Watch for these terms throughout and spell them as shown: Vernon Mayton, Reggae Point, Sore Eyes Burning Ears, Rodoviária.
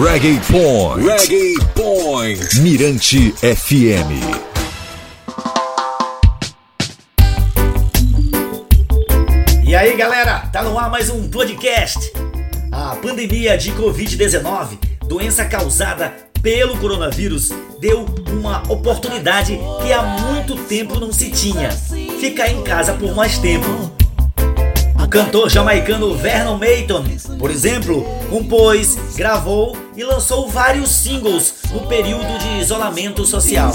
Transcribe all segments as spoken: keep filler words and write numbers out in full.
Reggae Point. Reggae Point. Mirante F M. E aí galera, tá no ar mais um podcast. A pandemia de covid dezenove, doença causada pelo coronavírus, deu uma oportunidade que há muito tempo não se tinha: ficar em casa por mais tempo. O cantor jamaicano Vernon Mayton, por exemplo, compôs, gravou e lançou vários singles no período de isolamento social.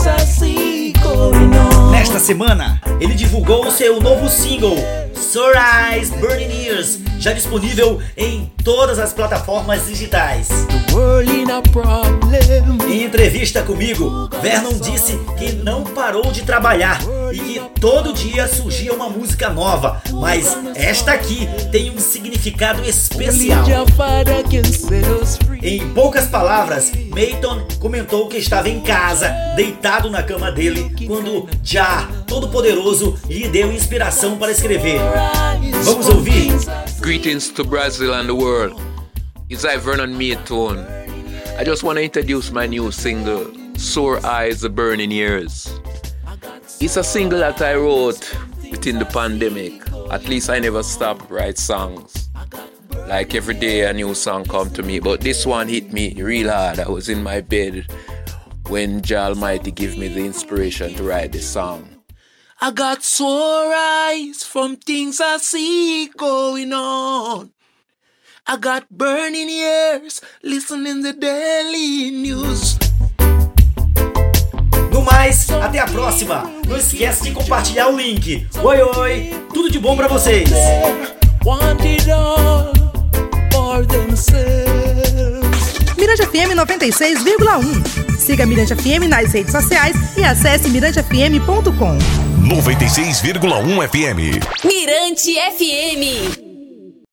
Nesta semana, ele divulgou o seu novo single, Sore Eyes Burning Ears, já disponível em todas as plataformas digitais. Em entrevista comigo, Vernon disse que não parou de trabalhar e que todo dia surgia uma música nova, mas esta aqui tem um significado especial. Em poucas palavras, Mayton comentou que estava em casa, deitado na cama dele, quando Jah, Todo-Poderoso, lhe deu inspiração para escrever. Vamos ouvir? Greetings to Brazil and the world. It's I, Vernon Mayton. I just want to introduce my new single, Sore Eyes Burning Ears. It's a single that I wrote within the pandemic. At least I never stopped writing songs. Like every day a new song come to me, but this one hit me real hard. I was in my bed when Jah Almighty gave me the inspiration to write this song. I got sore eyes from things I see going on. I got burning ears listening to daily news. No mais, até a próxima. Não esquece de compartilhar o link. Oi, oi. Tudo de bom pra vocês. Mirante F M noventa e seis vírgula um. Siga Mirante F M nas redes sociais e acesse mirante f m ponto com. noventa e seis vírgula um F M. Mirante F M.